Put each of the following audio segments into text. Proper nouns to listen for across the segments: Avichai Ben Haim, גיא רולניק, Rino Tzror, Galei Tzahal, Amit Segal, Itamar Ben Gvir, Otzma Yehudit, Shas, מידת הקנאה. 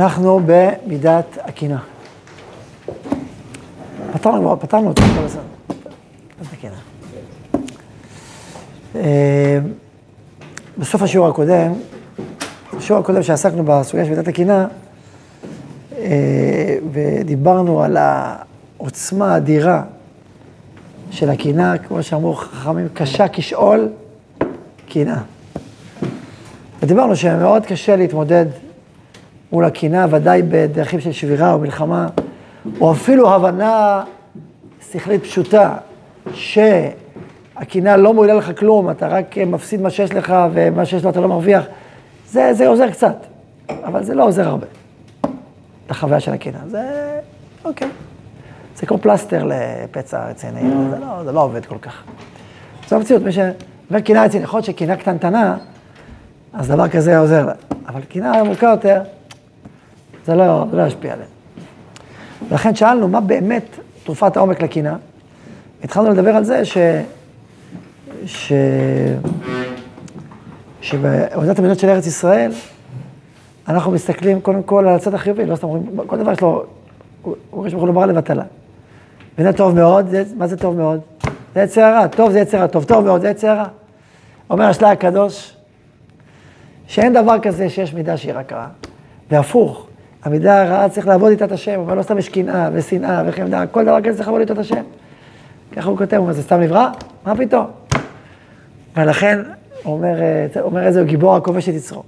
אנחנו במידת הקנאה. פתרנו אותה כל הזמן. מידת הקנאה. בסוף השיעור הקודם שעסקנו בסוגיה של מידת הקנאה, ודיברנו על העוצמה האדירה של הקנאה, כמו שאמרו חכמים, קשה כשאול קנאה. ודיברנו שמאוד קשה להתמודד מול הקנאה, ודאי בדרכים של שבירה או מלחמה, או אפילו הבנה שכלית פשוטה, שהקנאה לא מועילה לך כלום, אתה רק מפסיד מה שיש לך, ומה שיש לו אתה לא מרוויח. זה עוזר קצת, אבל זה לא עוזר הרבה. לחוויה של הקנאה, זה אוקיי. זה כמו פלסטר לפצע רציני, זה לא עובד כל כך. זו המציאות, מי שעבר קנאה רציני, יכול להיות שקנאה קטנטנה, אז דבר כזה עוזר לה. אבל קנאה עמוקה יותר, זה לא ישפיע עליה. ולכן שאלנו מה באמת תרופת העומק לקנאה. התחלנו לדבר על זה שבעבודת המדינות של ארץ ישראל, אנחנו מסתכלים קודם כל על הצד החיובי, לא סתם אומרים, כל דבר יש לו, הוא יש לומר לבטלה. וזה טוב מאוד, מה זה טוב מאוד? זה יצר הרע, טוב זה יצר הרע, טוב מאוד, זה יצר הרע. אומר השלה הקדוש, שאין דבר כזה שיש מידה שהיא רק רעה, והפוך, המידה הרעה צריך לעבוד איתה את השם, אבל לא סתם יש קנאה ושנאה וחמדה, כל דבר כזה צריך לעבוד איתה את השם. ככה הוא כותב, הוא אומר, זה סתם נברא? מה פתאום? ולכן, אומר איזה גיבור הכובש את יצרו.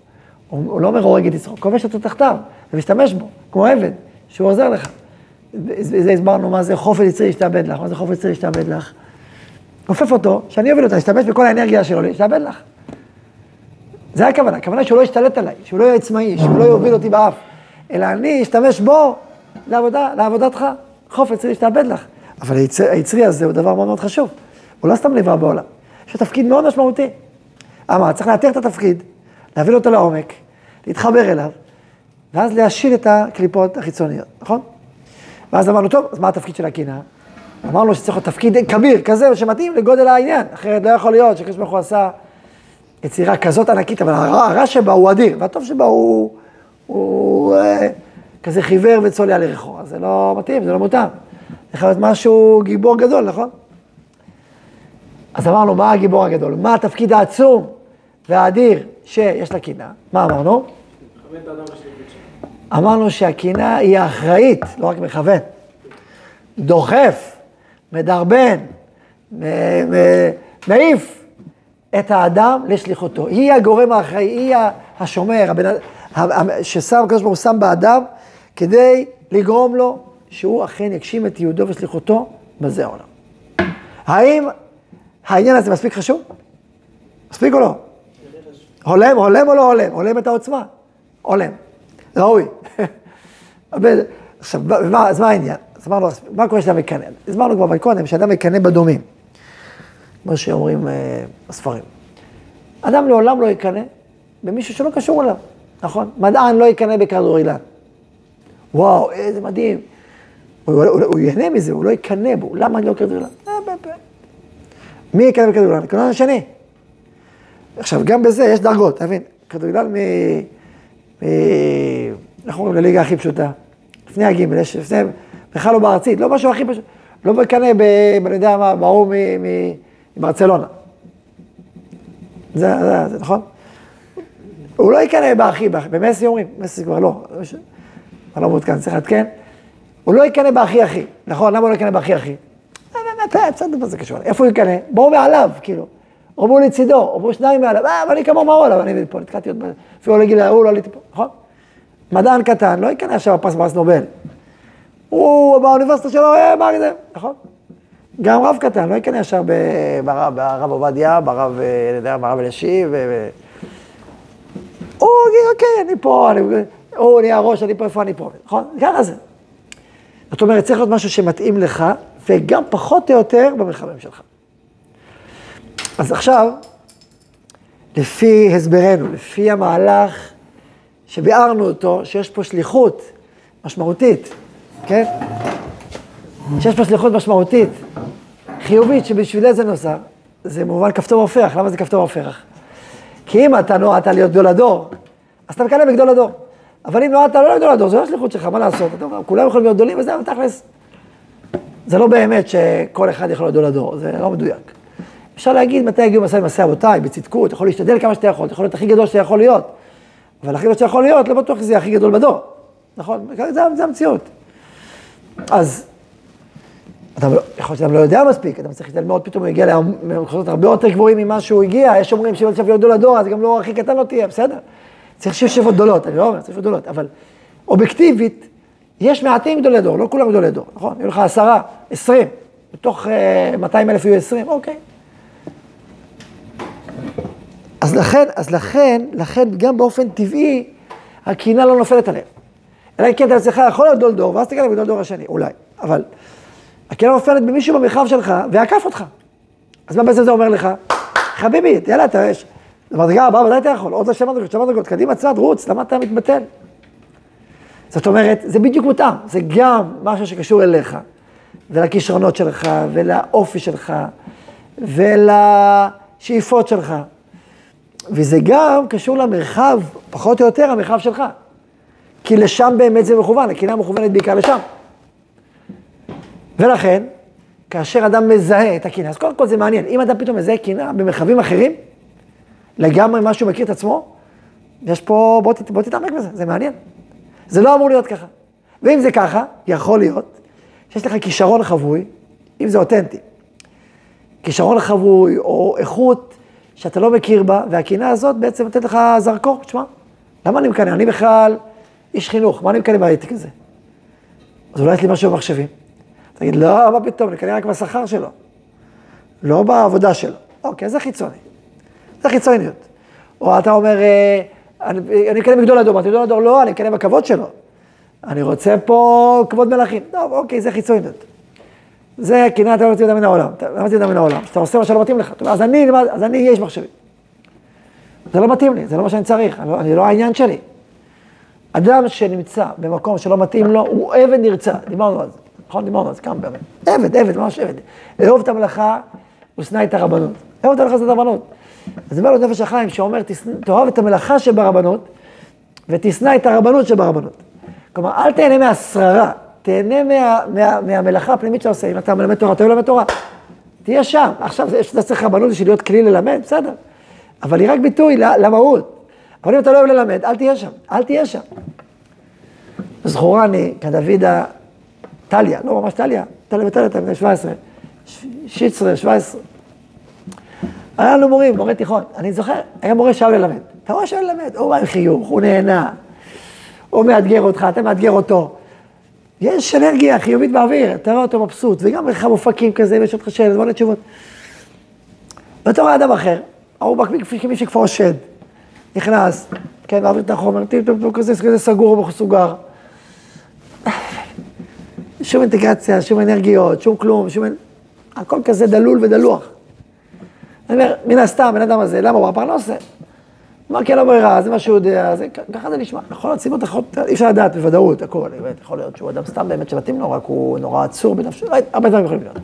הוא לא אומר הורג את יצרו, כובש אותו תחתיו, ומשתמש בו, כמו עבד, שהוא עוזר לך. זה הסברנו מה זה חופל יצרי להשתעבד לך, מה זה חופל יצרי להשתעבד לך. הופף אותו, שאני אוביל אותה, להשתמש בכל האנרגיה שלו, להשתעבד לך. זה הכוונה, הכוונה שהוא לא ישתלט עליי, שהוא לא יהיה עצמאי, שהוא לא יוביל אותי באף, אלא אני אשתמש בו לעבודתך, חופל יצרי להשתעבד לך. אבל היצרי הזה הוא דבר מאוד מאוד חשוב, הוא לא סתם נברא בעולם, יש לו תפקיד מאוד משמעותי. אמר, צריך לאתר את התפקיד, להבין אותו לעומק, להתחבר אליו, ואז להשיל את הקליפות החיצוניות, נכון? ואז אמרנו, טוב, אז מה התפקיד של הקנאה? אמרנו שצריך להיות תפקיד כביר, כזה שמתאים לגודל העניין, אחרת לא יכול להיות שקדוש ברוך הוא עשה יצירה כזאת ענקית, אבל הרע שבה הוא אדיר, והטוב שבה הוא כזה חיוור וצולע לרחוב, אז זה לא מתאים, זה לא מותר. זה יכול להיות משהו גיבור גדול, נכון? אז אמרנו, מה הגיבור הגדול? מה התפקיד העצום והאדיר שיש לה קנאה? מה אמרנו? אמרנו שהקנאה היא האחראית, לא רק מכוון. דוחף, מדרבן, מעיף את האדם לשליחותו. היא הגורם האחראי, היא השומר, ששם, הקדוש ברוך הוא שם באדם, כדי לגרום לו שהוא אכן יגשים את ייעודו ושליחותו בזה העולם. האם העניין הזה מספיק חשוב? מספיק או לא? הולם או לא הולם? הולם את העוצמה? הולם. ראוי. עכשיו, אז מה העניין? אז אמרנו, מה קורה שאדם מקנא? הסברנו כבר קודם שאדם מקנא בדומים. כמו שאומרים הספרים. אדם לעולם לא יקנא במישהו שלא קשור אליו, נכון? מדען לא יקנא בכדורגלן. וואו, איזה מדהים. הוא ייהנה מזה, הוא לא יקנא בו. למה אני לא כדורגלן? מי יקנא בכדורגלן? כדורגלן השני. עכשיו, גם בזה יש דרגות, אתה מבין? כדורגלן אנחנו אומרים לליגה הכי פשוטה. לפני הגימל, יש לפני, בכלל לא בארצית, לא משהו הכי פשוט. לא מקנא אני יודע מה, ברור מברצלונה. זה נכון? הוא לא יקנא באחי, במסי אומרים, מסי כבר לא. אני לא מותקן, צריך להתקן. הוא לא יקנא באחי, נכון? למה הוא לא יקנא באחי? זה קשור, איפה הוא יקנא? בואו מעליו, כאילו. או בואו לצידו, או בואו שניים מעליו, אבל אני כמו מעולה, אבל אני פה נתקעתי עוד, אפילו לא גילה, הוא לא עליתי פה, נכון? מדען קטן, לא יקנה עכשיו פרס נובל. הוא באוניברסיטה שלו, מה כזה, נכון? גם רב קטן, לא יקנה עכשיו ברב עובדיה, ברב, אני יודע, ברב אלישיב, הוא יגיד, אוקיי, אני פה, הוא נהיה ראש, אני פה, איפה אני פה, נכון? ככה זה. זאת אומרת, צריך להיות משהו שמתאים לך, וגם פחות או יותר במרחבים שלך. אז עכשיו, לפי הסברנו, לפי המהלך שביארנו אותו, שיש פה שליחות משמעותית, כן? שיש פה שליחות משמעותית, חיובית, שבשבילי זה נוסע, זה מובן כפתור הופך. למה זה כפתור הופך? כי אם אתה נועדת להיות גדול הדור, אז אתה מקנא בגדול הדור. אבל אם לא, אתה לא גדול לדור, זה לא שליחות שלך, מה לעשות? כולם יכולים להיות גדולים, וזה תכלס. זה לא באמת שכל אחד יכול להיות גדול לדור, זה לא מדויק. אפשר להגיד מתי יגיעו מסע למסע אבותיי, בצדקות, אתה יכול להשתדל כמה שאתה יכול, אתה יכול להיות הכי גדול שאתה יכול להיות. אבל הכי גדול שאתה יכול להיות, לא בטוח שזה הכי גדול בדור. נכון? זה המציאות. אז, אתה יכול שאתה לא יודע מספיק, אתה צריך להתעלם מאוד, פתאום הוא הגיע למחוזות הרבה יותר גבוהים ממה שהוא הגיע, יש אומרים שאם אתה גדול לדור, אז גם לא הכי קטן לא תהיה, בסדר? צריך שאיפות גדולות, אני לא אומר, צריך שאיפות גדולות, אבל אובייקטיבית, יש מעטים גדולי דור, לא כולם גדולי דור, נכון? יהיו לך 10, 20, בתוך 200,000 יהיו 20, אוקיי. אז לכן, גם באופן טבעי, הקנאה לא נופלת עליהם. אלא אם כן, אתה צריך יכול להיות גדול דור, ואז תגיע לגדול דור השני, אולי. אבל הקנאה נופלת במישהו במרחב שלך, ועקף אותך. אז מה בעצם זה אומר לך? חביבי, יאללה, אתה יש. למדרגה הבאה, ודאי אתה יכול, עוד 7 דקות, קדימה, צעד, רוץ, למה אתה מתבטל? זאת אומרת, זה בדיוק מותאם, זה גם משהו שקשור אליך, ולכישרונות שלך, ולאופי שלך, ולשאיפות שלך, וזה גם קשור למרחב, פחות או יותר, המרחב שלך. כי לשם באמת זה מכוון, הקנאה מכוונת בעיקר לשם. ולכן, כאשר אדם מזהה את הקנאה, אז קודם כל זה מעניין, אם אדם פתאום מזהה קנאה במרחבים אחרים, לגמרי מה שהוא מכיר את עצמו, יש פה, בוא תתעמק בזה, זה מעניין. זה לא אמור להיות ככה. ואם זה ככה, יכול להיות שיש לך כישרון חבוי, אם זה אותנטי. כישרון חבוי או איכות שאתה לא מכיר בה, והקנאה הזאת בעצם נותנת לך זרקור. תשמע, למה אני מקנא? אני בכלל איש חינוך, מה אני מקנא בעתיק הזה? אז אולי יש לי משהו במחשבים. תגיד, לא, מה פתאום, אני מקנא רק בשכר שלו. לא בעבודה שלו. אוקיי, זה חיצוני. זה חיצוניות. או אתה אומר, אני מקנא בגדול הדור, אתה גדול הדור, לא, אני מקנא בכבוד שלו. אני רוצה פה כבוד מלאכים. טוב, אוקיי, זה חיצוניות. זה קנאה, אתה לא רוצה ידע מן העולם. אתה לא רוצה ידע מן העולם. אתה עושה מה שלא מתאים לך. אז אני יש מחשבים. זה לא מתאים לי, זה לא מה שאני צריך, אני לא העניין שלי. אדם שנמצא במקום שלא מתאים לו, הוא עבד נרצע. דיברנו על זה, נכון? דיברנו על זה, כמה באמת. עבד, ממש עבד. אהוב את המלאכה, ושנא את הרבנות. אהוב את המלאכה, זה הרבנות. אז זה בא לו נפש החיים שאומר, תאהב את המלאכה שברבנות, ותשנא את הרבנות שברבנות. כלומר, אל תהנה מהשררה, תהנה מהמלאכה הפנימית שאתה עושה. אם אתה מלמד תורה, אתה מלמד תורה. תהיה שם. עכשיו, זה צריך רבנות בשביל להיות כלי ללמד, בסדר. אבל היא רק ביטוי למהות. אבל אם אתה לא אוהב ללמד, אל תהיה שם. אל תהיה שם. זכורה אני, כדוידה, טליה, לא ממש טליה, אתה בני 17, 17. היה לנו מורה תיכון, אני זוכר, היה מורה שאוהב ללמד. אתה רואה שאוהב ללמד, הוא בא עם חיוך, הוא נהנה, הוא מאתגר אותך, אתה מאתגר אותו. יש אנרגיה חיובית באוויר, אתה רואה אותו מבסוט, וגם לך מופקים כזה, ויש אותך שאלה, זמן לתשובות. ואתה רואה אדם אחר, הוא מקביל כמי שכפור שד, נכנס, כן, מעביר את החומר, כזה סגור ומסוגר. שום אינטגרציה, שום אנרגיות, שום כלום, הכל כזה דלול ודלוח. אני אומר, מן הסתם, בן אדם הזה, למה הוא הפרנסה? הוא אומר, כן, לא ברירה, זה מה שהוא יודע, ככה זה נשמע. יכול להיות סיבות, אי אפשר לדעת, בוודאות, הכל. יכול להיות שהוא אדם סתם באמת שמתאים לו, רק הוא נורא עצור בנפשו, הרבה דברים יכולים להיות.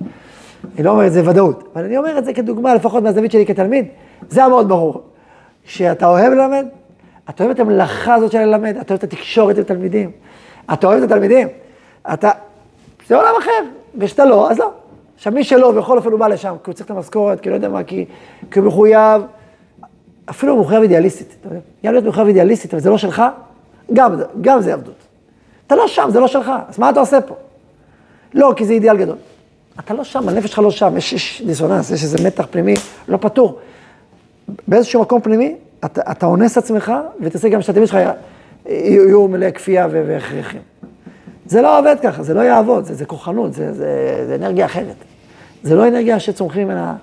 אני לא אומר את זה בוודאות, אבל אני אומר את זה כדוגמה, לפחות מהזווית שלי כתלמיד, זה היה מאוד ברור. שאתה אוהב ללמד, אתה אוהב את המלאכה הזאת של ללמד, אתה אוהב את התקשורת עם תלמידים, אתה אוהב את התלמידים, זה עולם אחר, ושאתה לא, אז לא. עכשיו, מי שלא, בכל אופן הוא בא לשם, כי הוא צריך את המשכורת, כי לא יודע מה, כי הוא מחויב, אפילו הוא מחויב אידיאליסטית, אתה יודע? יהיה להיות מחויב אידיאליסטית, אבל זה לא שלך, גם זה עבדות. אתה לא שם, זה לא שלך, אז מה אתה עושה פה? לא, כי זה אידיאל גדול. אתה לא שם, הנפש שלך לא שם, יש דיסוננס, יש איזה מתח פנימי, לא פתור. באיזשהו מקום פנימי, אתה אונס עצמך, ותעשה גם שהתלמיד שלך יהיו מלא כפייה והכרחים. זה לא עובד ככה, זה לא יעבוד, זה כוחנות, זה אנרגיה אחרת. זה לא אנרגיה שצומחים מן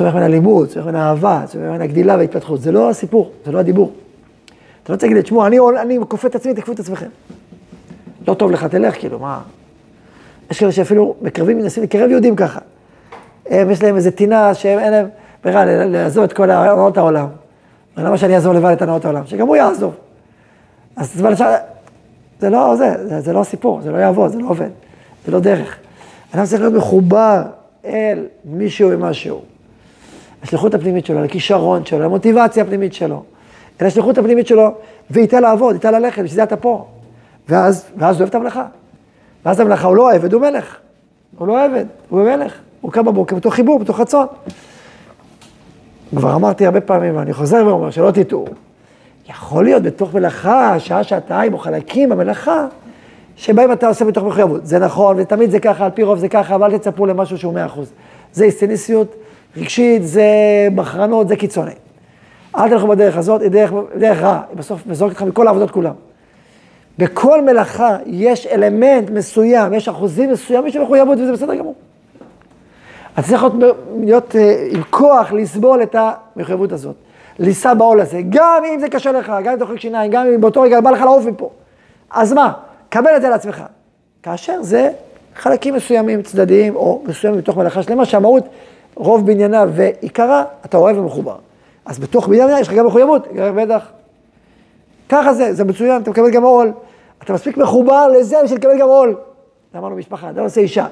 הלימוד, צומח מן האהבה, צומח מן הגדילה וההתפתחות. זה לא הסיפור, זה לא הדיבור. אתה לא צריך להגיד, תשמעו, אני כופה את עצמי, תקפו את עצמכם. לא טוב לך, תלך, כאילו, מה? יש כאלה שאפילו מקרבים, מנסים לקרב יהודים ככה. יש להם איזו טינה שהם אין להם, ברירה, לעזוב את כל הנאות העולם. למה שאני אעזוב לבד את הנאות העולם? שגם הוא יעזוב. אז זה לא סיפור, זה לא יעבוד, זה לא עובד, זה לא דרך. אדם צריך להיות מחובר אל מישהו עם משהו. השליחות הפנימית שלו, לכישרון שלו, למוטיבציה הפנימית שלו, אלא השליחות הפנימית שלו, ואיתה לעבוד, איתה ללכת, בשביל זה אתה פה. ואז הוא אוהב את המלאכה. ואז המלאכה הוא לא עבד, הוא מלך. הוא לא עבד, הוא מלך. הוא קם בבוקר, בתוך חיבור, בתוך רצון. כבר אמרתי הרבה פעמים, אני חוזר ואומר, שלא תטעו. יכול להיות בתוך מלאכה, שעה, שעתיים, או חלקים במלאכה, שבהם אתה עושה בתוך מחויבות. זה נכון, ותמיד זה ככה, על פי רוב זה ככה, אבל אל תצפו למשהו שהוא 100%. זה היסטניסיות רגשית, זה מחרנות, זה קיצוני. אל תלכו בדרך הזאת, היא דרך רע. היא בסוף מזורקת אתכם מכל העבודות כולם. בכל מלאכה יש אלמנט מסוים, יש אחוזים מסוימים של מחויבות, וזה בסדר גמור. אתה צריך להיות עם כוח לסבול את המחויבות הזאת. ליסה בעול הזה, גם אם זה קשה לך, גם אם תחריק שיניים, גם אם באותו רגע בא לך לעוף מפה. אז מה? קבל את זה לעצמך. כאשר זה חלקים מסוימים, צדדיים, או מסוימים בתוך מלאכה שלמה, שהמהות, רוב בניינה ועיקרה, אתה אוהב ומחובר. אז בתוך בניינה יש לך גם מחויבות, גם בטח. ככה זה, זה מצוין, אתה מקבל גם עול. אתה מספיק מחובר לזה בשביל לקבל גם עול. אמרנו משפחה, אתה עושה אישה.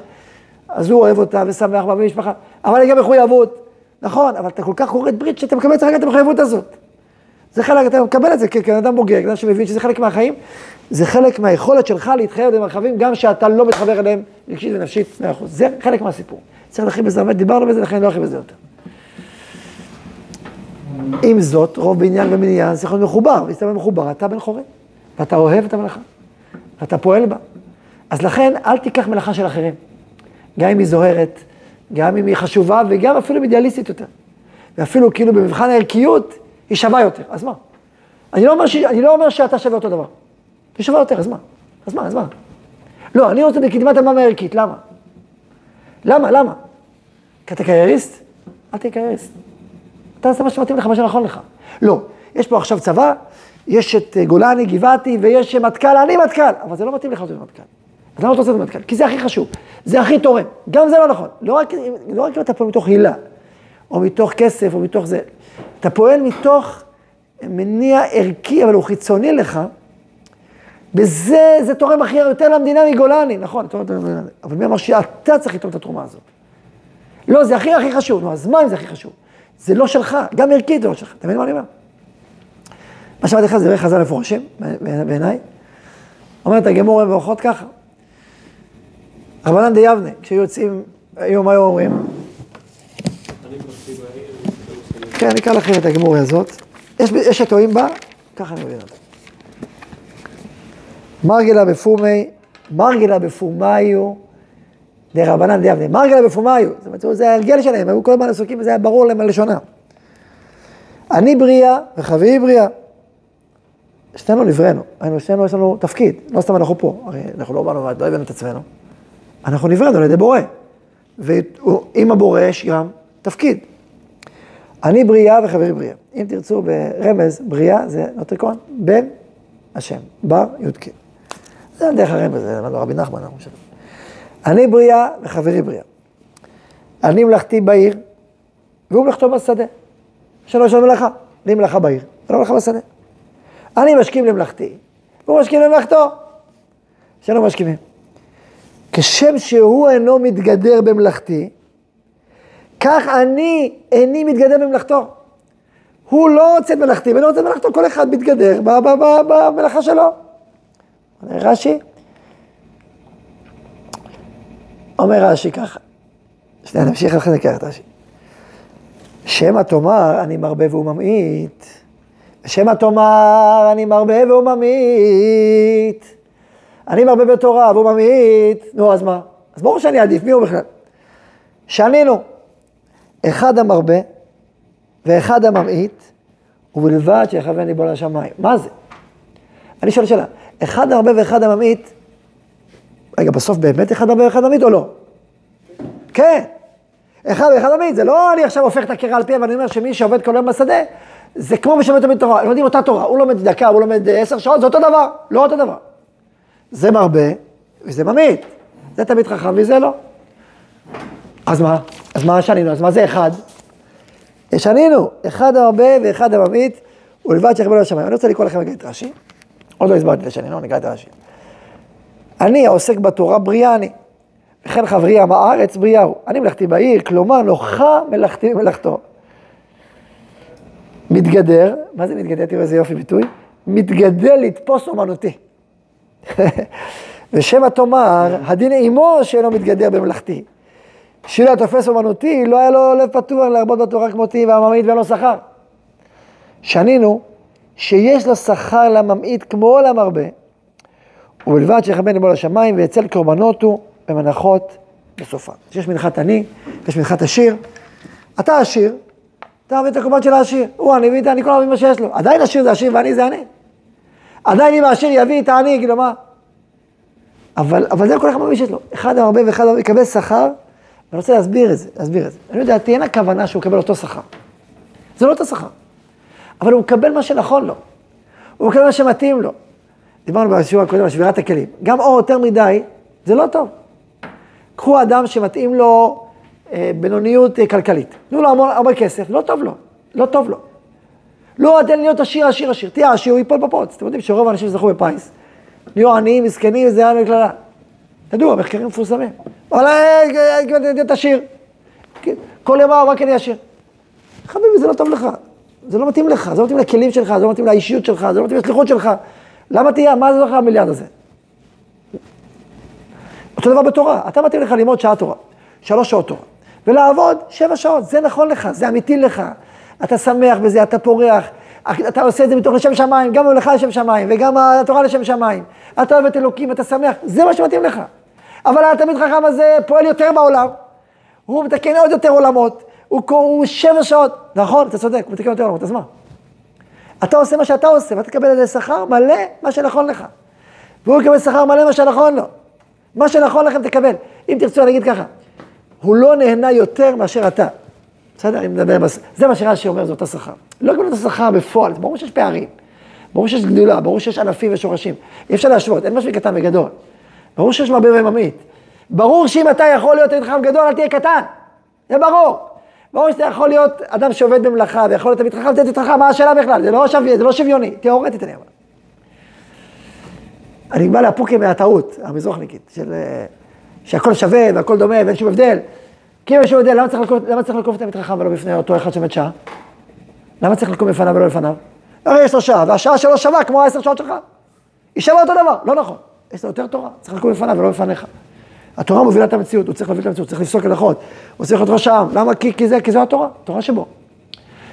אז הוא אוהב אותה ושמח בה במשפחה. אבל היא גם מחויבות. נכון, אבל אתה כל כך קוראת ברית שאתה מקבל רק את המחויבות הזאת. זה חלק, אתה מקבל את זה כאדם בוגר, כאדם שמבין שזה חלק מהחיים, זה חלק מהיכולת שלך להתחייב למרחבים, גם שאתה לא מתחבר אליהם רגשית ונפשית 100%. זה חלק מהסיפור. צריך להכין בזה, באמת דיברנו בזה, לכן לא להכין בזה יותר. עם זאת, רוב בעניין ומניין, זה יכול להיות מחובר, ואם אתה מחובר, אתה בן חורין, ואתה אוהב את המלאכה, ואתה פועל בה. אז לכן, אל תיקח מלאכה של אחרים, גם אם היא זוהרת, גם אם היא חשובה, וגם אפילו אידיאליסטית יותר. ואפילו כאילו במבחן הערכיות, היא שווה יותר. אז מה? אני לא אומר שאתה שווה אותו דבר. היא שווה יותר, אז מה? לא, אני רוצה בקדמת הבמה הערכית, למה? כי אתה קרייריסט? אל תהיה קרייריסט. אתה עושה מה שמתאים לך, מה שנכון לך. לא, יש פה עכשיו צבא, יש את גולני, גבעתי, ויש מטכ"ל, אני מטכ"ל, אבל זה לא מתאים לך להיות מטכ"ל. אז למה אתה רוצה את המטכ"ל? כי זה הכי חשוב, זה הכי תורם, גם זה לא נכון. לא רק אם אתה פועל מתוך הילה, או מתוך כסף, או מתוך זה. אתה פועל מתוך מניע ערכי, אבל הוא חיצוני לך, בזה, זה תורם הכי יותר למדינה מגולני, נכון, אבל מי אמר שאתה צריך לתרום את התרומה הזאת? לא, זה הכי חשוב, אז מה אם זה הכי חשוב? זה לא שלך, גם ערכית זה לא שלך, אתה מבין מה אני אומר? מה שאמרתי לך זה דברי חז"ל מפורשים, בעיניי, אומרת הגמורה ואורחות ככה, רבנן דיבנה, כשהיו יוצאים, היום היו אומרים, כן, אני אקרא לכם את הגמורה הזאת, יש שטועים בה, ככה אני מבין אותה. מרגלה בפומיו, דרבנן דיבנה, מרגלה בפומיו, זאת אומרת, זה ההרגל שלהם, היו כל הזמן עסוקים, וזה היה ברור להם הלשונה. אני בריאה, וחביאי בריאה. שתינו נבראנו, שתינו יש לנו תפקיד, לא סתם אנחנו פה, הרי אנחנו לא באנו, לא הבאנו את עצמנו. אנחנו נבראנו על ידי בורא, ועם הבורא יש גם תפקיד. אני בריאה וחביאי בריאה. אם תרצו ברמז, בריאה זה נוטריקון, בן השם, בר יודקין. זה דרך הרמז, זה למדנו רבי נחמן, אנחנו משלם. אני בריאה וחברי בריאה. אני מלאכתי בעיר, והוא מלאכתו בשדה. שלא יש לו מלאכה, לי מלאכה בעיר, ולא מלאכה בשדה. אני משכים למלאכתי, והוא משכים למלאכתו. שלא משכימים. כשם שהוא אינו מתגדר במלאכתי, כך אני איני מתגדר במלאכתו. הוא לא רוצה את מלאכתי, ולא רוצה את מלאכתו, כל אחד מתגדר במלאכה שלו. אומר רש"י ככה, שנייה, נמשיך לכם לקראת רש"י. שמא תאמר, אני מרבה והוא ממעיט. אני מרבה בתורה והוא ממעיט. נו, אז מה? אז ברור שאני עדיף, מי הוא בכלל? שנינו. אחד המרבה ואחד הממעיט, ובלבד שיכוון ליבו לשמיים. מה זה? אני שואל שאלה, אחד המרבה ואחד הממעיט, רגע, בסוף באמת אחד הרבה ואחד עמית או לא? כן, אחד ואחד עמית, זה לא אני עכשיו הופך את הקרע על פיה, ואני אומר שמי שעובד כל יום בשדה, זה כמו משמע תמיד תורה, הם יודעים אותה תורה, הוא לומד דקה, הוא לומד 10 שעות, זה אותו דבר, לא אותו דבר. זה מרבה, וזה ממית, זה תמיד חכם וזה לא. אז מה שנינו? אז מה זה אחד? שנינו, אחד הרבה ואחד עמית, ולבד שיכבלו לשמיים. אני רוצה לקרוא לכם רגע את רש"י, עוד לא הסברתי לשנינו, נקרא את רש"י. אני העוסק בתורה בריאה אני, וכן חברי עם הארץ בריאה הוא. אני מלאכתי בעיר, כלומר נוחה מלאכתי ממלאכתו. מתגדר, מה זה מתגדר? תראו איזה יופי ביטוי. מתגדל לתפוס אומנותי. ושמא תאמר, הדין אימו שאינו מתגדר במלאכתי. שלא תופס אומנותי, לא היה לו לב פתוח להרבות בתורה כמותי והממעיט ואין לו שכר. שנינו, שיש לו שכר לממעיט כמו למרבה, ובלבד שיכוון לבוא לשמיים ואצל קורבנות הוא במנחות בסופה. יש מנחת עני, יש מנחת עשיר. אתה עשיר, אתה מביא את הקורבן של העשיר. הוא עני, ואני כל הרבה מה שיש לו. עדיין עשיר זה עשיר ועני זה עני. עדיין אם העשיר יביא את העני, כאילו מה? אבל זה כל כך מביש לו. אחד המרבה ואחד המרבה יקבל שכר, ואני רוצה להסביר את זה. אני יודע, תהיה לה כוונה שהוא יקבל אותו שכר. זה לא אותו שכר. אבל הוא מקבל מה שנכון לו. הוא מקבל מה שמתאים לו. דיברנו בשיעור הקודם על שבירת הכלים. גם אור יותר מדי, זה לא טוב. קחו אדם שמתאים לו בינוניות כלכלית. תנו לו הרבה כסף, לא טוב לו. לא טוב לו. לא עדיין להיות עשיר. תהיה עשיר, הוא ייפול בפוץ. אתם יודעים שרוב האנשים שזכו בפייס, נהיו עניים, מסכנים, זה היה מכללה. תדעו, המחקרים מפורסמים. אבל להיות עשיר. כל יום רק אני עשיר. חביבי, זה לא טוב לך. זה לא מתאים לך, זה לא מתאים לכלים שלך, זה לא מתאים לאישיות שלך, זה לא מתאים לשליחות שלך. למה תהיה? מה זה לך המיליארד הזה? אותו דבר בתורה. אתה מתאים לך ללמוד שעה תורה, 3 שעות תורה, ולעבוד 7 שעות. זה נכון לך, זה אמיתי לך. אתה שמח בזה, אתה פורח, אתה עושה את זה מתוך לשם שמיים, גם הולך לשם שמיים, וגם התורה לשם שמיים. אתה אוהב את אלוקים, אתה שמח, זה מה שמתאים לך. אבל התלמיד חכם הזה פועל יותר בעולם, הוא מתקן עוד יותר עולמות, הוא 7 שעות, נכון, אתה צודק, הוא מתקן יותר עולמות, אז מה? אתה עושה מה שאתה עושה, ואתה תקבל איזה שכר מלא מה שנכון לך. והוא יקבל שכר מלא מה שנכון לו. מה שנכון לכם תקבל. אם תרצו, אני אגיד ככה, הוא לא נהנה יותר מאשר אתה. בסדר, אני מדבר, זה מה שרש"י אומר, זה אותה שכר. לא יקבל אותה שכר בפועל, ברור שיש פערים, ברור שיש גדולה, ברור שיש ענפים ושורשים. אי אפשר להשוות, אין משהו קטן וגדול. ברור שיש מרבה וממעיט. ברור שאם אתה יכול להיות תלמיד חכם גדול, אל תהיה קטן. זה ברור. ברור שאתה יכול להיות אדם שעובד במלאכה, ויכול להיות תלמיד חכם, אתה תלמיד חכם, מה השאלה בכלל? זה לא שוויוני, תיאורטית אני אומר. אני בא להפוקי מהטעות המזרוחניקית, שהכל שווה והכל דומה ואין שום הבדל. כי אם יש שום הבדל, למה צריך לקום תלמיד חכם ולא בפני אותו אחד שעומד שעה? למה צריך לקום בפניו ולא לפניו? הרי יש לו שעה, והשעה שלו שווה כמו 10 שעות שלך. היא שווה אותו דבר, לא נכון. יש לו יותר תורה, צריך לקום בפניו ולא בפניך. התורה מובילה את המציאות, הוא צריך להוביל את המציאות, הוא צריך לפסוק הלכות, הוא צריך להיות ראש העם. למה? כי זו התורה, תורה שבו.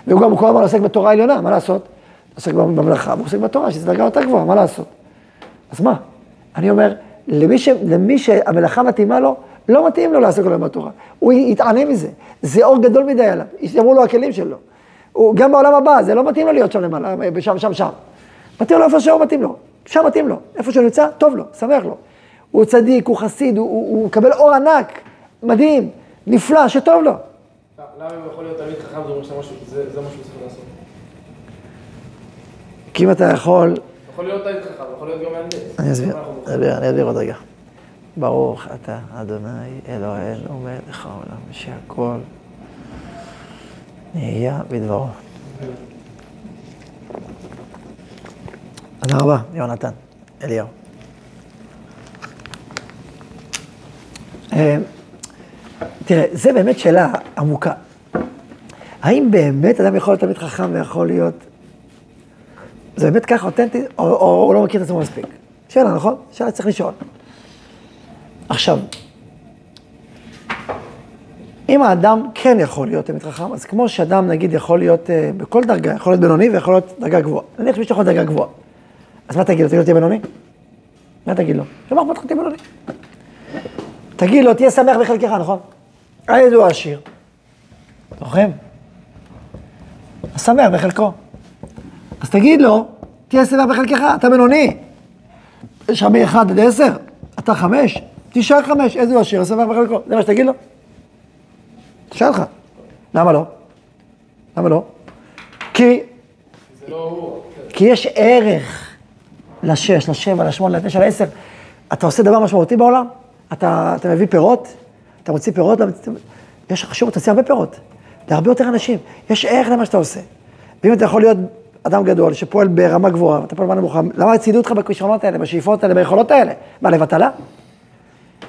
והוא גם כל הזמן עוסק בתורה העליונה, מה לעשות? עוסק במלאכה, הוא עוסק בתורה, שזו דרגה יותר גבוהה, מה לעשות? אז מה? אני אומר, למי שהמלאכה מתאימה לו, לא מתאים לו לעסוק עליו בתורה. הוא יתענה מזה, זה אור גדול מדי עליו, ישתמרו לו הכלים שלו. גם בעולם הבא, זה לא מתאים לו להיות שם למעלה, שם. מתאים לו איפה שהוא מתאים לו, שם מתאים לו, איפה שהוא נמצא, טוב לו, שמח לו. הוא צדיק, הוא חסיד, הוא מקבל אור ענק, מדהים, נפלא, שטוב לו. למה אם הוא יכול להיות תלמיד חכם, זה משהו צריך לעשות? כי אם אתה יכול... יכול להיות תלמיד חכם, יכול להיות גם מהנדס. אני אסביר עוד רגע. ברוך אתה, אדוני, אלוהינו, מלך העולם, שהכל נהיה בדברו. תודה רבה, יונתן, אליהו. תראה, זה באמת שאלה עמוקה. האם באמת אדם יכול להיות תלמיד חכם ויכול להיות... זה באמת ככה אותנטי, או הוא לא מכיר את עצמו מספיק? שאלה, נכון? שאלה צריך לשאול. עכשיו, אם האדם כן יכול להיות תלמיד חכם, אז כמו שאדם, נגיד, יכול להיות בכל דרגה, יכול להיות בינוני ויכול להיות דרגה גבוהה. אני חושב שאתה יכול להיות דרגה גבוהה. אז מה תגיד לו? תגיד לו, תהיה בינוני? מה תגיד לו? שמה, מה תהיה בינוני? תגיד לו, תהיה שמח בחלקך, נכון? איזה הוא עשיר. זוכרים? שמח בחלקו. אז תגיד לו, תהיה שמח בחלקך, אתה בינוני. יש הרבה 1 עד 10, אתה 5, תשאר 5, איזה הוא עשיר, שמח בחלקו. זה מה שתגיד לו? תשאר לך. למה לא? למה לא? כי... זה לא הוא. כי יש ערך ל6, ל7, ל8, ל9, ל10. אתה עושה דבר משמעותי בעולם? אתה מביא פירות, אתה מוציא פירות, יש חשוב, אתה עושה הרבה פירות, להרבה יותר אנשים, יש ערך למה שאתה עושה. ואם אתה יכול להיות אדם גדול שפועל ברמה גבוהה, אתה פועל ברמה נמוכה, למה יציידו אותך בכישרונות האלה, בשאיפות האלה, ביכולות האלה? מה, לבטלה?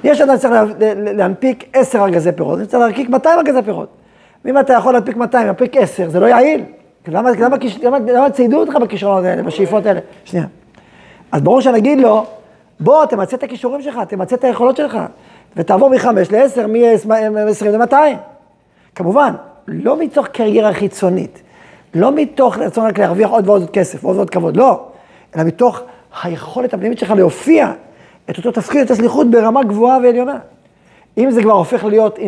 יש אדם צריך להנפיק 10 ארגזי פירות, אתה צריך להנפיק 200 ארגזי פירות. ואם אתה יכול להנפיק 200, להנפיק 10, זה לא יעיל, למה ציידו אותך בכישרונות האלה, בשאיפות האלה? שנייה. אז ברור שנגיד לו, בוא, תמצא את הכישורים שלך, תמצא את היכולות שלך, ותעבור מ-5 ל-10, מ-20 ל-200. כמובן, לא מתוך קריירה חיצונית, לא מתוך רצון רק להרוויח עוד ועוד כסף, עוד ועוד כבוד, לא. אלא מתוך היכולת הפנימית שלך להופיע את אותו תפקיד, את הסליחות ברמה גבוהה ועליונה. אם זה כבר הופך להיות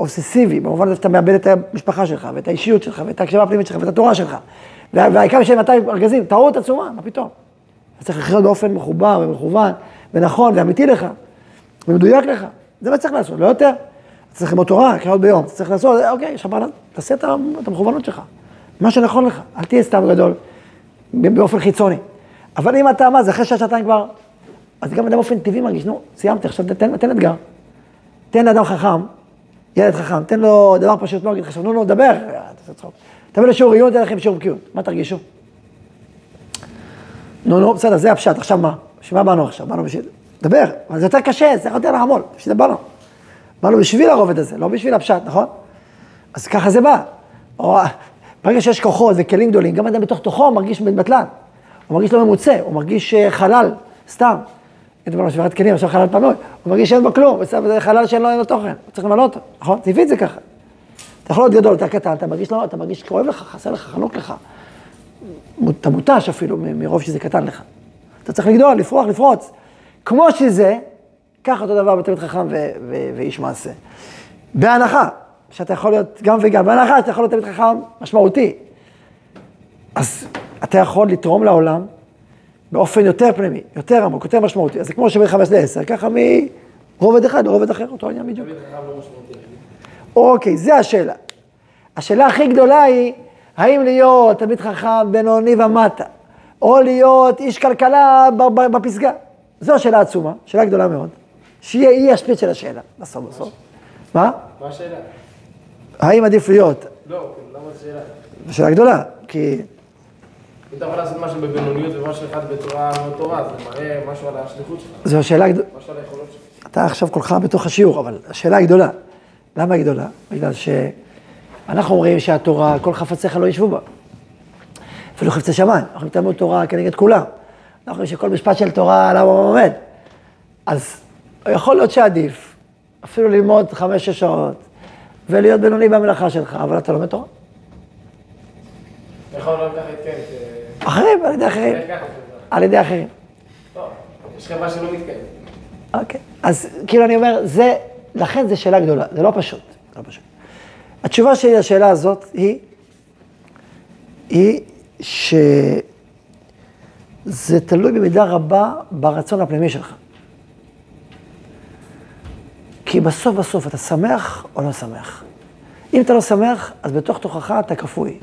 אובססיבי, במובן הזה שאתה מאבד את המשפחה שלך, ואת האישיות שלך, ואת ההקשבה הפנימית שלך, ואת התורה שלך, והעיקר של 200 ארגזים, טעות עצומה, מה פתאום? אז צריך לחיות באופן מחובר ומכוון, ונכון, ואמיתי לך, ומדויק לך. זה מה צריך לעשות, לא יותר. אתה צריך ללמוד תורה, קריאות ביום, אתה צריך לעשות, אוקיי, שבת, תעשה את המכוונות שלך, מה שנכון לך, אל תהיה סתם גדול, באופן חיצוני. אבל אם אתה, מה, זה אחרי שעה-שעתיים כבר, אז גם אדם באופן טבעי מרגיש, נו, סיימתי, עכשיו תן אתגר. תן לאדם חכם, ילד חכם, תן לו דבר פשוט, לא אגיד, חשב, נו, דבר, תעשה צחוק. תביא לשיעור עיון, תן לכם שיעור בקיאות, מה תרגישו? נו, בסדר, זה הפשט, עכשיו מה? שמה באנו עכשיו? באנו בשביל... דבר, אבל זה יותר קשה, זה יותר לעמול, בשביל באנו. באנו בשביל הרובד הזה, לא בשביל הפשט, נכון? אז ככה זה בא. או, ברגע שיש כוחות וכלים גדולים, גם אדם בתוך תוכו מרגיש בטלן. הוא מרגיש לא ממוצא, הוא מרגיש חלל, סתם. אין דבר משברת כלים, עכשיו חלל פנוי. הוא מרגיש שאין בו כלום, זה חלל שאין לו תוכן. הוא צריך למלא אותו, נכון? תביא את זה ככה. אתה יכול להיות גדול, אתה קטן, אתה מרגיש לא, אתה מרגיש כואב לך, חסר לך, חנוק לך. אתה מוטש אפילו מרוב שזה קטן לך. אתה צריך לגדול, לפרוח, לפרוץ. כמו שזה, ככה אותו דבר בתלמיד חכם ואיש מעשה. בהנחה, שאתה יכול להיות גם וגם, בהנחה שאתה יכול להיות תלמיד חכם משמעותי. אז אתה יכול לתרום לעולם באופן יותר פנימי, יותר עמוק, יותר משמעותי. אז זה כמו שמ-5 ל-10, ככה מרובד אחד לרובד אחר, אותו עניין בדיוק. תלמיד חכם לא משמעותי. אוקיי, זה השאלה. השאלה הכי גדולה היא, האם להיות תלמיד חכם בינוני ומטה, או להיות איש כלכלה בפסגה? זו השאלה עצומה, שאלה גדולה מאוד, שהיא השפית של השאלה, בסוף בסוף. מה? מה השאלה? האם עדיף להיות? לא, למה זו שאלה? זו שאלה גדולה, כי... אתה יכול לעשות משהו בבינוניות ומשהו אחד בתורה לא תורה, זה מראה משהו על השליחות שלך. זו שאלה גדולה. משהו על היכולות שלך. אתה עכשיו כולך בתוך השיעור, אבל השאלה גדולה. למה גדולה? בגלל ש... אנחנו אומרים שהתורה, כל חפציך לא ישבו בה. אפילו חפצי שמיים, אנחנו מתאמות תורה כנגד כולם. אנחנו אומרים שכל משפט של תורה, למה הוא עומד? אז יכול להיות שעדיף, אפילו ללמוד 5-6 שעות, ולהיות בינוני במלאכה שלך, אבל אתה לומד תורה. יכול להיות ככה התקנת. אחרים, על ידי אחרים. על ידי אחרים. לא, יש חברה שלא מתקנת. אוקיי, אז כאילו אני אומר, לכן זו שאלה גדולה, זה לא פשוט, לא פשוט. התשובה שלי לשאלה הזאת היא שזה תלוי במידה רבה ברצון הפנימי שלך. כי בסוף בסוף אתה שמח או לא שמח. אם אתה לא שמח, אז בתוך תוכחה אתה כפוי.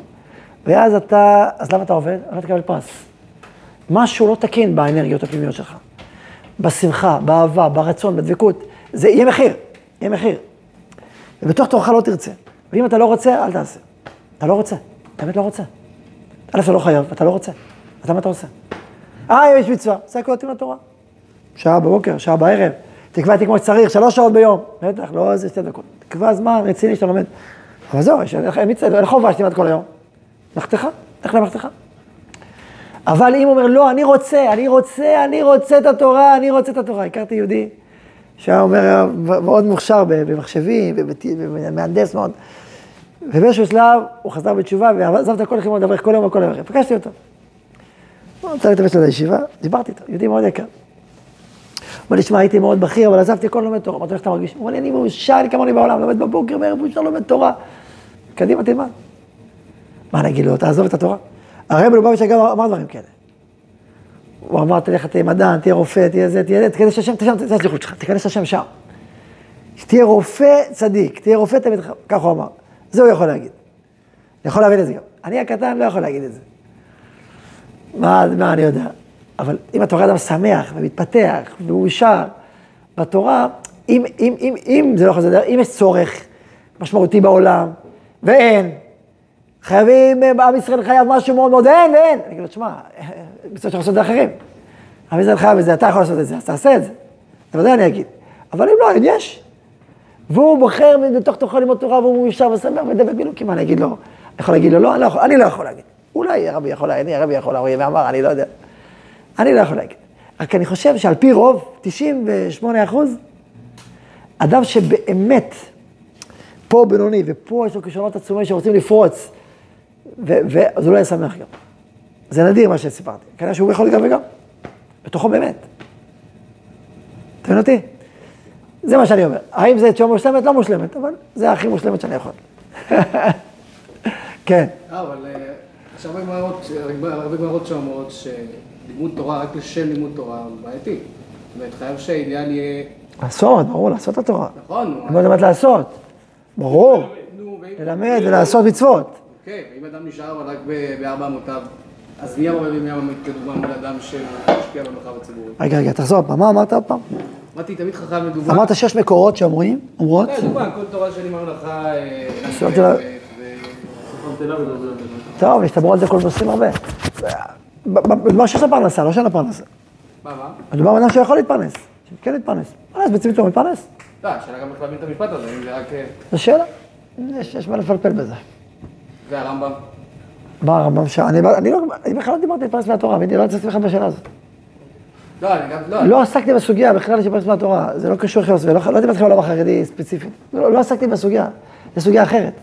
ואז אתה, אז למה אתה עובד? אתה תקבל פרס. משהו לא תקין באנרגיות הפנימיות שלך. בשמחה, באהבה, ברצון, בדבקות, זה יהיה מחיר, יהיה מחיר. ובתוך תוכחה לא תרצה. ואם אתה לא רוצה, אל תעשה. אתה לא רוצה, אתה באמת לא רוצה. א', אתה לא חייב, אתה לא רוצה. אז למה אתה עושה? יש מצווה, זה הכל יתאים לתורה. שעה בבוקר, שעה בערב, תקבעתי כמו שצריך, 3 שעות ביום. בטח, לא איזה 2 דקות. תקבע זמן, רציני שאתה לומד. אבל זהו, אין חובה שתלמד כל היום. מחתך, איך למחתך? אבל אם הוא אומר, לא, אני רוצה את התורה, אני רוצה את התורה. הכרתי יהודי. שהיה אומר, מאוד מוכשר במחשבים, במהנדס מאוד. ובאיזשהו שלב, הוא חזר בתשובה, ועזב את הכל לחימון, דברך כל יום וכל יום. פגשתי אותו. הוא רוצה להתאבש לו לישיבה, דיברתי איתו, יהודי מאוד יקר. הוא אומר, שמע, הייתי מאוד בכיר, אבל עזבתי כל לומד תורה. הוא אומר, איך אתה מרגיש? הוא אומר, אני מאושר, אני כמוני בעולם, לומד בבוקר, בערב, אפשר לומד תורה. קדימה, תלמד. מה נגיד לו, תעזוב את התורה? הרב מלובביץ' אגב אמר דברים כאלה. הוא אמר, תלך, תהיה מדען, תהיה רופא, תהיה זה, תהיה זה, תיכנס לשם, תהיה סליחות שלך, תיכנס לשם שם. תהיה רופא צדיק, תהיה רופא תמיד, כך הוא אמר. זה הוא יכול להגיד. אני יכול להבין את זה גם. אני הקטן לא יכול להגיד את זה. מה אני יודע? אבל אם אתה רואה אדם שמח ומתפתח ומאושר בתורה, אם זה לא יכול לדבר, אם יש צורך משמעותי בעולם, ואין, חייבים, עם ישראל חייב משהו מאוד מאוד, אין. אני אגיד לו, תשמע, מצוות שחסות זה אחרים. עם ישראל חייב את זה, אתה יכול לעשות את זה, אז תעשה את זה. אתה יודע, אני אגיד. אבל אם לא, אם יש. והוא בוחר מתוך תוכל ללמוד תורה, והוא יושב ושמח, ודבק בילוקים, אני אגיד לו, יכול להגיד לו, לא, אני לא יכול להגיד. אולי הרבי יכול להגיד, הרבי יכול להגיד, ואמר, אני לא יודע. אני לא יכול להגיד. רק אני חושב שעל פי רוב, 98%, אדם שבאמת, פה בינוני, ופה יש לו כישרונות עצומים שרוצים לפרוץ, ואז הוא לא ישמח גם. זה נדיר מה שסיפרתי. כנראה שהוא יכול גם וגם. בתוכו באמת. תבין אותי? זה מה שאני אומר. האם זה תשובה מושלמת? לא מושלמת, אבל זה הכי מושלמת שאני יכול. כן. אבל יש הרבה גמרות שאומרות שלימוד תורה, רק לשם לימוד תורה, בעייתי. זאת אומרת, חייב שהעניין יהיה... לעשות, ברור, לעשות את התורה. נכון. למה זאת אומרת לעשות? ברור. ללמד ולעשות מצוות. אוקיי, ואם אדם נשאר רק בארבע אמותיו, אז מי אמר כדוגמה מול אדם שמשפיע במרחב הציבורי? רגע, תחזור, מה אמרת עוד פעם? אמרתי, תמיד חכם מדובר. אמרת 6 מקורות שאומרים? אומרות? לא, דוגמה, כל תורה שאני אמר לך... טוב, נשתמרו על זה כל נושאים הרבה. במה שיש לפרנסה, לא שאין לפרנסה. מה? מדובר בן אדם שיכול להתפרנס, שכן להתפרנס. פרנס, בצמיתו, מתפרנס. לא, שאלה גם איך להבין את המשפט הזה, אם זה רק... זו שאלה, יש מה לפלפל בזה. והרמב"ם? מה הרמב"ם? אני בכלל לא דיברתי להתפרנס מהתורה, אני לא יצאתי בכלל בשאלה הזאת. לא עסקתי בסוגיה בכלל להתפרנס מהתורה, זה לא קשור אחר לסוגיה, לא דיברתי לעולם החרדי ספציפית. לא עסקתי בסוגיה, זו סוגיה אחרת.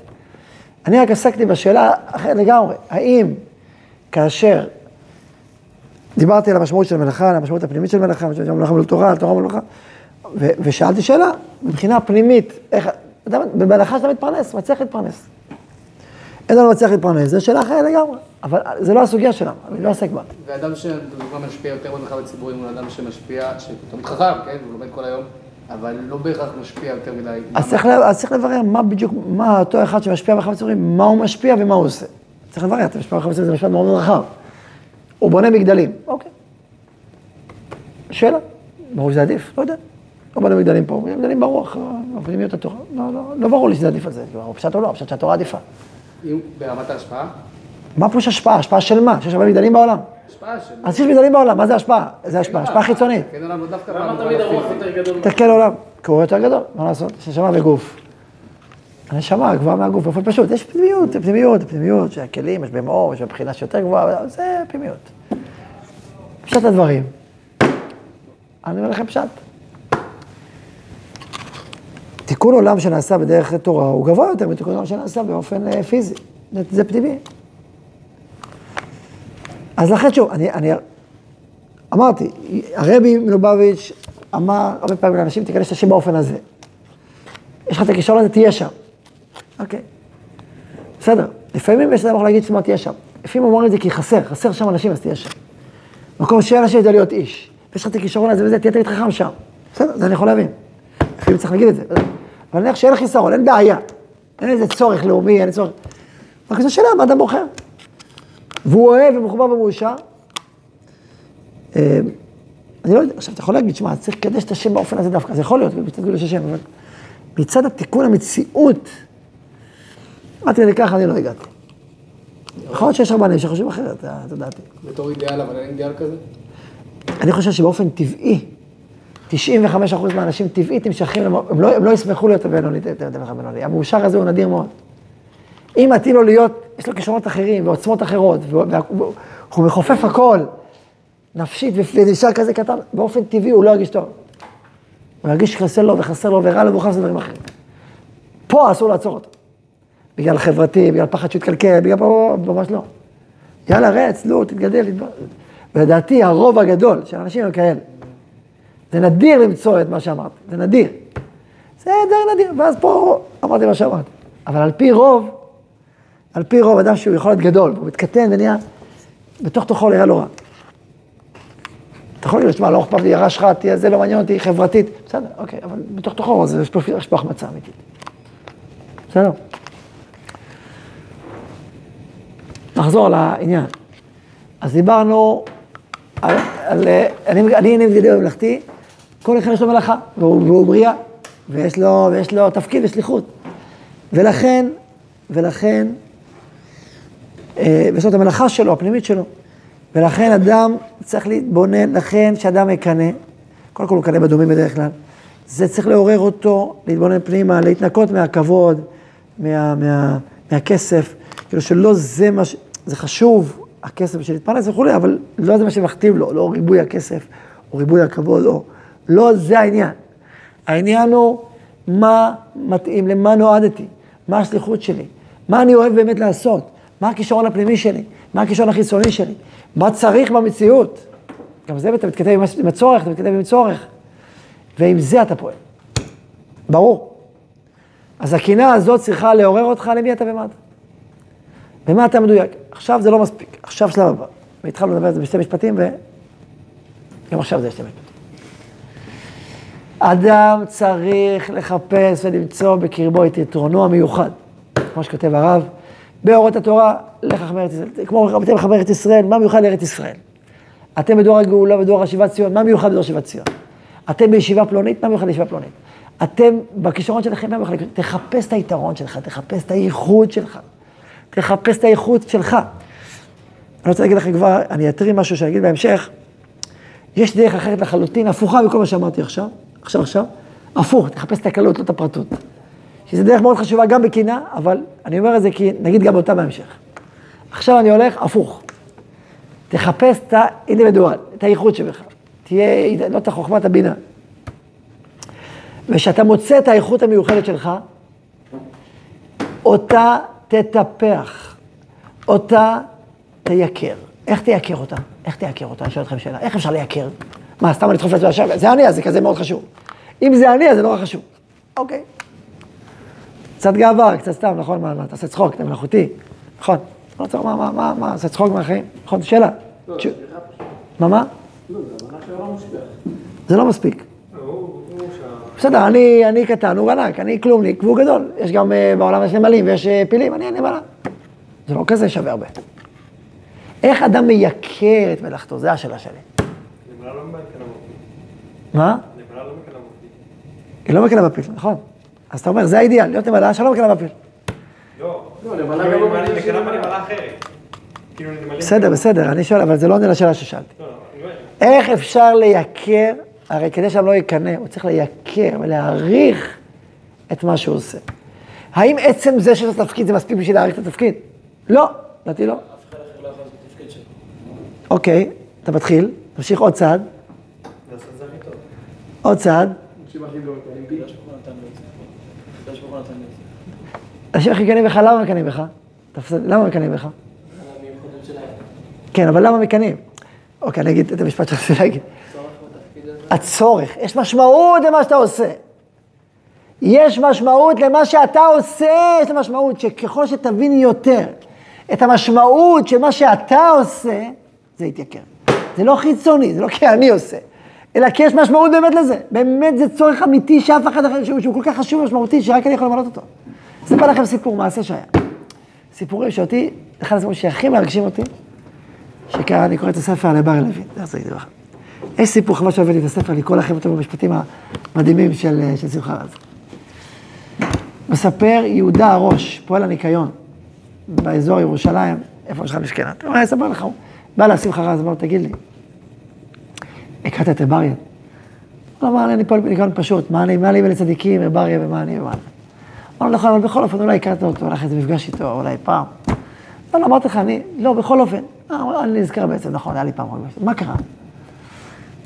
אני רק עסקתי בשאלה אחרת לגמרי, האם כאשר דיברתי על המשמעות של מלאכה, על המשמעות הפנימית של מלאכה, מלאכה מול תורה, על תורה מול מלאכה, ושאלתי שאלה, מבחינה פנימית, איך, במלאכה שאתה מתפרנס, מצליח להתפרנס. אין לנו מצליח להתפרנס, זו שאלה אחרת לגמרי, אבל זה לא הסוגיה שלנו, אני לא עסק בה. ואדם שדוגמה משפיע יותר במרחב הציבורי, הוא אדם שמשפיע, שתמיד חכם, כן, הוא לומד כל היום, אבל לא בהכרח משפיע יותר מדי. אז צריך לברר מה בדיוק, מה אותו אחד שמשפיע במרחב הציבורי, מה הוא משפיע ומה הוא עושה. צריך לברר, אתה משפיע במרחב הציבורי, זה משפיע מאוד רחב. הוא בונה מגדלים, אוקיי. שאלה, ברור שזה עדיף, לא יודע. לא בנו מגדלים פה, מגדלים ברוח, הפנימיות התורה. לא ברור לי שזה עדיף על זה, או פשט או לא, פשט שהתורה עדיפה. ברמת ההשפעה? מה פרוש השפעה? השפעה של מה? שיש הרבה מגדלים בעולם. השפעה של... אז יש מגדלים בעולם, מה זה השפעה? זה השפעה, השפעה חיצונית. כן עולם, לא דווקא... למה תמיד הרוח יותר גדול? תקל עולם, כי הוא יותר גדול, מה לעשות? ששמה וגוף. הנשמה גבוהה מהגוף, באופן פשוט, יש פנימיות, פנימיות, שהכלים, יש בהם אור, יש בבחינה שיותר גבוהה, זה פנימיות. פשט הדברים. אני אומר לכם פשט. תיקון עולם שנעשה בדרך תורה הוא גבוה יותר מתיקון עולם שנעשה באופן פיזי. זה פנימי. אז לכן שוב, אני אמרתי, הרבי מלובביץ' אמר הרבה פעמים לאנשים, תיכנס לשם באופן הזה. יש לך את הכישרון הזה, תהיה שם. אוקיי. בסדר. לפעמים יש דבר להגיד שמה תהיה שם. לפעמים אומרים את זה כי חסר שם אנשים, אז תהיה שם. מקום שאין אנשים יודע להיות איש. ויש לך את הכישרון הזה וזה, תהיה תמיד חכם שם. בסדר, זה אני יכול להבין. לפעמים צריך להגיד את זה. אבל נניח שאין חיסרון, אין בעיה. אין איזה צורך לאומי, אין צורך. רק זו שאלה, מה אדם בוחר? והוא אוהב ומחובר ומאושר. אני לא יודע, עכשיו אתה יכול להגיד, שמה, צריך לקדש את השם באופן הזה דווקא. זה יכול להיות, בגלל השם, אבל... מצד התיקון המציאות, אמרתי לי ככה, אני לא הגעתי. יכול להיות שיש רבנים שחושבים אחרת, אתה יודעתי. בתור אידיאל, אבל אין אידיאל כזה? אני חושב שבאופן טבעי, 95% מהאנשים טבעית נמשכים, הם לא ישמחו להיות הבינוני, המאושר הזה הוא נדיר מאוד. אם מתאים לו להיות, יש לו כישרונות אחרים ועוצמות אחרות, והוא מחופף הכל, נפשית ונשאר כזה קטן, באופן טבעי הוא לא ירגיש טוב. הוא ירגיש שחסר לו וחסר לו ורע לו וחסר דברים אחרים. פה אסור לעצור אותו. בגלל חברתי, בגלל פחד שהתקלקל, בגלל פה, ממש לא. יאללה, רץ, לא, תתגדל, תתבר... ולדעתי הרוב הגדול של אנשים הם כאלה. זה נדיר למצוא את מה שאמרתי, זה נדיר. זה די נדיר, ואז פה אמרתי מה שאמרתי. אבל על פי רוב אדם שהוא יכול להיות גדול, הוא מתקטן ונהיה, בתוך תוכו נראה לא רע. אתה יכול להגיד, שמע, לא אוכפת לי, הרעש חטי, זה לא מעניין אותי, חברתית. בסדר, אוקיי, אבל בתוך תוכו, זה יש פה החמצה אמיתית. בסדר. נחזור לעניין. אז דיברנו על... אני מתגדל במלאכתי, כל אחד יש לו מלאכה, והוא בריאה, ויש לו תפקיד ושליחות. ולכן, ויש לו את המלאכה שלו, הפנימית שלו. ולכן אדם צריך להתבונן, לכן שאדם יקנה, קודם כל הוא קנה בדומים בדרך כלל, זה צריך לעורר אותו, להתבונן פנימה, להתנקות מהכבוד, מהכסף, כאילו שלא זה מה ש... זה חשוב, הכסף של להתפרנס וכו', אבל לא זה מה שמכתיב לו, לא ריבוי הכסף, או ריבוי הכבוד, או... לא זה העניין. העניין הוא מה מתאים, למה נועדתי, מה השליחות שלי, מה אני אוהב באמת לעשות, מה הכישרון הפנימי שלי, מה הכישרון החיצוני שלי, מה צריך במציאות. גם זה אתה מתכתב עם הצורך, אתה מתכתב עם צורך. ועם זה אתה פועל. ברור. אז הקנאה הזאת צריכה לעורר אותך למי אתה ומה אתה. ומה אתה מדויק. עכשיו זה לא מספיק. עכשיו שלב הבא. והתחלנו לדבר על זה בשתי משפטים וגם עכשיו זה שתי משפטים. אדם צריך לחפש ולמצוא בקרבו את יתרונו המיוחד. כמו שכותב הרב, באורות התורה, לחכמי ארץ ישראל. כמו אתם לחכמי ארץ ישראל, מה מיוחד לארץ ישראל? אתם בדור הגאולה, בדור השיבת ציון, מה מיוחד בדור השיבת ציון? אתם בישיבה פלונית, מה מיוחד לישיבה פלונית? אתם בכישרון שלכם, מה מיוחד? תחפש את היתרון שלך, תחפש את הייחוד שלך. תחפש את הייחוד שלך. אני רוצה להגיד לכם כבר, אני אתרים משהו שאני אגיד בהמשך, יש דרך אחרת לחלוטין, הפוכה מכל מה שאמרתי עכשיו, עכשיו, הפוך, תחפש את הקלות, לא את הפרטות. שזה דרך מאוד חשובה גם בקנאה, אבל אני אומר את זה כי נגיד גם אותה בהמשך. עכשיו אני הולך, הפוך. תחפש את האינדיבידואל, את הייחוד שלך. תהיה, לא את החוכמת הבינה. ושאתה מוצא את האיכות המיוחדת שלך, אותה תטפח, אותה תייקר. איך תייקר אותה? אני שואל אתכם שאלה, איך אפשר לייקר? מה, סתם אני תחוף לעצמי עכשיו? זה אני, אז זה כזה מאוד חשוב. אם זה אני, אז זה נורא חשוב. אוקיי. קצת גאווה, קצת סתם, נכון? מה, אתה עושה צחוק, אתה מלאכותי. נכון. לא צריך, מה, עושה צחוק מהחיים? נכון, שאלה. מה? לא, זה המנק לא מספיק. זה לא מספיק. בסדר, אני קטן, הוא ענק, אני כלומניק, והוא גדול. יש גם בעולם יש נמלים ויש פילים, אני נמלה. זה לא כזה שווה הרבה. איך אדם מייקר את מלאכתו? זה השאלה שלי. נמלה לא מקנאה בפיל. מה? נמלה לא מקנאה בפיל. היא לא מקנאה בפיל, נכון. אז אתה אומר, זה האידיאל, להיות נמלה שלא מקנאה בפיל. לא, נמלה לא מקנאה אחרת. בסדר, אני שואל, אבל זה לא עונה לשאלה ששאלתי. איך אפשר לייקר? הרי כדי שאני לא יקנה, הוא צריך לייקר ולהעריך את מה שהוא עושה. האם עצם זה שיש את התפקיד זה מספיק בשביל להעריך את התפקיד? לא, לדעתי לא. אף אחד אחר לא יכול לעשות את התפקיד שלו. אוקיי, אתה מתחיל, תמשיך עוד צעד. עוד צעד. אנשים הכי קנים בך, למה מקנים בך? למה מקנים בך? כן, אבל למה מקנים? אוקיי, אני אגיד את המשפט שאני רוצה להגיד. הצורך, יש משמעות למה שאתה עושה. יש משמעות למה שאתה עושה, יש משמעות שככל שתבין יותר את המשמעות של מה שאתה עושה, זה יתייקר. זה לא חיצוני, זה לא כי אני עושה, אלא כי יש משמעות באמת לזה. באמת זה צורך אמיתי שאף אחד אחר שהוא כל כך חשוב ומשמעותי שרק אני יכול למלות אותו. אספר לכם סיפור, מעשה שהיה. סיפורים שאותי, אחד הסיפורים שהכי מרגשים אותי, שאני קורא את הספר לבר לוין, זה ידבר לך. יש סיפור חבל שעובד לי את הספר, אני קורא לכם אותו במשפטים המדהימים של שמחה רז. מספר יהודה הראש, פועל הניקיון, באזור ירושלים, איפה יש לך משכנה? הוא אומר, ספר לך, הוא בא לשמחה רז, אמר לו, תגיד לי, הקראת את אבריה? הוא אמר לי, אני פועל בניקיון פשוט, מה לי ולצדיקים, אבריה ומה אני. אמר לו, נכון, אבל בכל אופן, אולי הכרת אותו, הלך איזה מפגש איתו, אולי פעם. לא, אמרתי לך, לא, בכל אופן. אני נזכר בעצם, נכון, היה לי פעם רגע. מה קרה?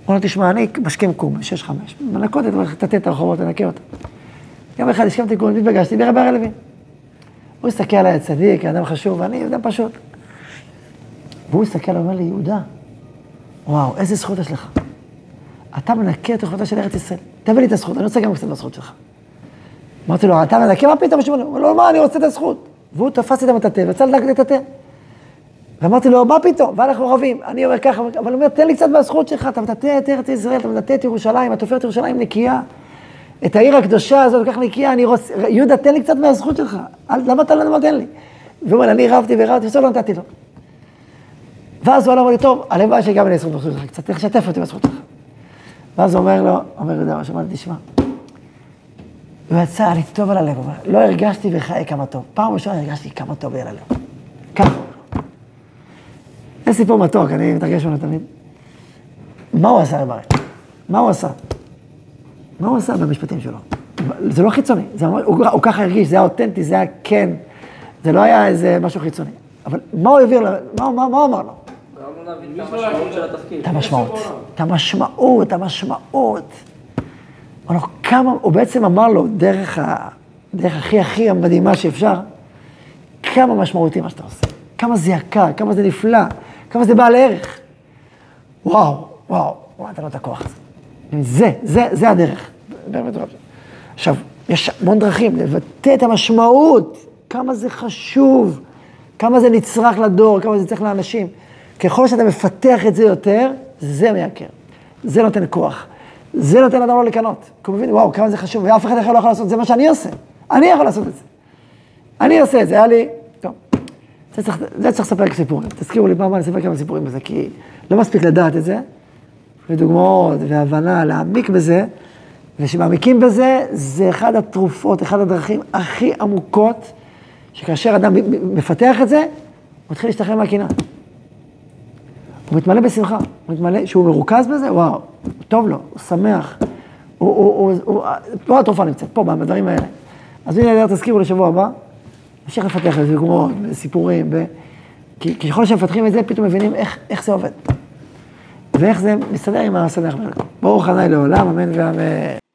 הוא לא תשמע, אני משכם קום, 6-5. מנקות את תתת הרחובות, תנקה אותה. יום אחד, השכמתי קום, מתבגשתי, ברבי הרלוין. הוא הסתכל עליי, צדיק, אדם חשוב, ואני אדם פשוט. והוא הסתכל, אומר לי, יהודה, וואו, איזה זכות יש לך. אתה מנקה את זכותה של ארץ ישראל. תביא לי את הזכות, אני רוצה גם קצת בזכות שלך. אמרתי לו, אתה מנקה מה פתאום? הוא אומר, לא, מה, אני רוצה את הזכות. והוא תפס את המטאטה, וצא לדק את הטאטה. ואמרתי לו, מה פתאום? ואנחנו רבים. אני אומר ככה, אבל הוא אומר, תן לי קצת מהזכות שלך, אתה מטאטה את ארץ ישראל, אתה מטאטה את ירושלים, אתה הופך את ירושלים נקייה. את העיר הקדושה הזאת, כך נקייה, אני רוצה... יהודה, תן לי קצת מהזכות שלך. למה אתה לא נותן לי? והוא אומר, אני רבתי, וסוד לא נתתי לו. ואז הוא אומר לי, טוב, הלוואי שגם אני אזכות בזכות שלך, קצת צריך לשתף אותי בזכות שלך. ואז הוא אומר לו, יהודה, תשמע. הוא יצא, אני טוב על הלב, הוא אומר, לא הרגשתי בחיי כמה טוב. פעם ראשונה הרגשתי כמה טוב לי על הלב. ככה. אין סיפור מתוק, אני מתרגש ממנו תמיד. מה הוא עשה לברק? מה הוא עשה במשפטים שלו? זה לא חיצוני, הוא ככה הרגיש, זה היה אותנטי, זה היה כן. זה לא היה איזה משהו חיצוני. אבל מה הוא העביר, מה אמר לו? את המשמעות, את המשמעות, את המשמעות. הוא בעצם אמר לו, דרך הכי המדהימה שאפשר, כמה משמעותי מה שאתה עושה, כמה זה יקר, כמה זה נפלא, כמה זה בעל ערך. וואו, וואו, אתה לא את הכוח הזה. זה הדרך. עכשיו, יש המון דרכים לבטא את המשמעות, כמה זה חשוב, כמה זה נצרך לדור, כמה זה נצרך לאנשים. ככל שאתה מפתח את זה יותר, זה מייקר. זה נותן כוח. זה נותן אדם לא לקנות. כי הוא מבין, וואו, כמה זה חשוב, ואף אחד אחר לא יכול לעשות, זה מה שאני עושה. אני יכול לעשות את זה. אני עושה את זה, היה לי... טוב. זה צריך לספר סיפורים. תזכירו לי פעם, אני אספר כמה סיפורים בזה, כי לא מספיק לדעת את זה. ודוגמאות והבנה, להעמיק בזה, ושמעמיקים בזה, זה אחד התרופות, אחד הדרכים הכי עמוקות, שכאשר אדם מפתח את זה, הוא מתחיל להשתחרר מהקנאה. הוא מתמלא בשמחה, הוא מתמלא, שהוא מרוכז בזה, וואו, טוב לו, הוא שמח. פה התרופה נמצאת, פה, בדברים האלה. אז הנה נדבר, תזכירו לשבוע הבא, נמשיך לפתח את זה, דוגמאות, סיפורים, כי ככל שמפתחים את זה, פתאום מבינים איך זה עובד. ואיך זה מסתדר עם השמח. ברוך ה' לעולם, אמן ואמן.